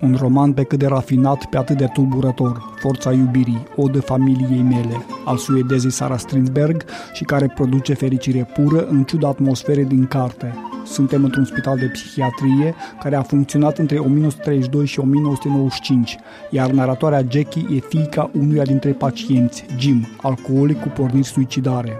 Un roman pe cât de rafinat, pe atât de tulburător, Forța iubirii, odă familiei mele, al suedezei Sara Stridsberg și care produce fericire pură în ciuda atmosferei din carte. Suntem într-un spital de psihiatrie care a funcționat între 1932 și 1995, iar naratoarea Jackie e fiica unuia dintre pacienți, Jim, alcoolic cu porniri suicidare.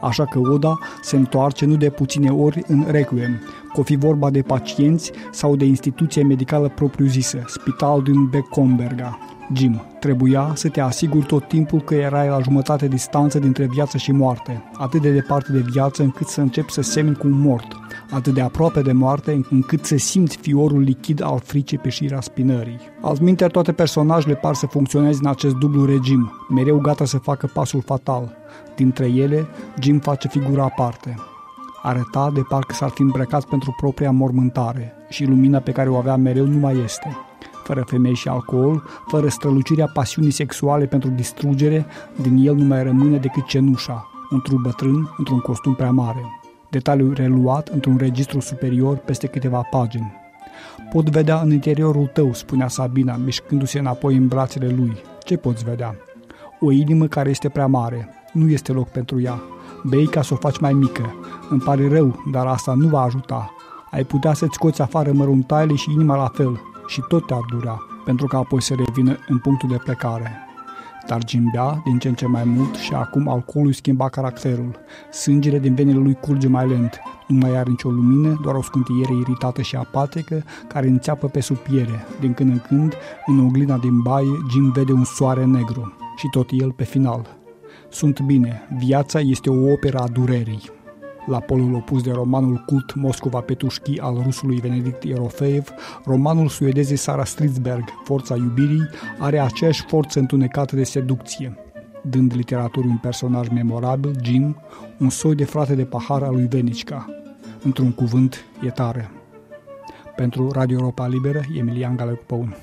Așa că oda se întoarce nu de puține ori în Requiem, că o fi vorba de pacienți sau de instituție medicală propriu-zisă, spitalul din Beckomberga. Jim, trebuia să te asiguri tot timpul că erai la jumătate distanță dintre viață și moarte, atât de departe de viață încât să începi să semeni cu un mort, atât de aproape de moarte încât să simți fiorul lichid al fricii pe șira spinării. Altminteri, toate personajele par să funcționeze în acest dublu regim, mereu gata să facă pasul fatal. Dintre ele, Jim face figura aparte. Arăta de parcă s-ar fi îmbrăcat pentru propria mormântare și lumina pe care o avea mereu nu mai este. Fără femei și alcool, fără strălucirea pasiunii sexuale pentru distrugere, din el nu mai rămâne decât cenușa, un trup bătrân într-un costum prea mare. Detaliul reluat într-un registru superior peste câteva pagini. Pot vedea în interiorul tău, spunea Sabina, mișcându-se înapoi în brațele lui. Ce poți vedea? O inimă care este prea mare. Nu este loc pentru ea. Bei ca să o faci mai mică. Îmi pare rău, dar asta nu va ajuta. Ai putea să-ți scoți afară măruntaile și inima la fel. Și tot te-ar dura, pentru că apoi să revină în punctul de plecare. Dar Jim bea din ce în ce mai mult și acum alcoolul schimba caracterul. Sângele din venele lui curge mai lent. Nu mai are nicio lumină, doar o scântiere iritată și apatică care înțeapă pe sub piele. Din când în când, în oglina din baie, Jim vede un soare negru. Și tot el pe final. Sunt bine, viața este o operă a durerii. La polul opus de romanul cult Moscova-Petușchi al rusului Venedikt Erofeiev, romanul suedezei Sara Stridsberg, Forța iubirii, are aceeași forță întunecată de seducție, dând literaturii un personaj memorabil, Jim, un soi de frate de pahar al lui Venicca. Într-un cuvânt, e tare. Pentru Radio Europa Liberă, Emilian Galepaun.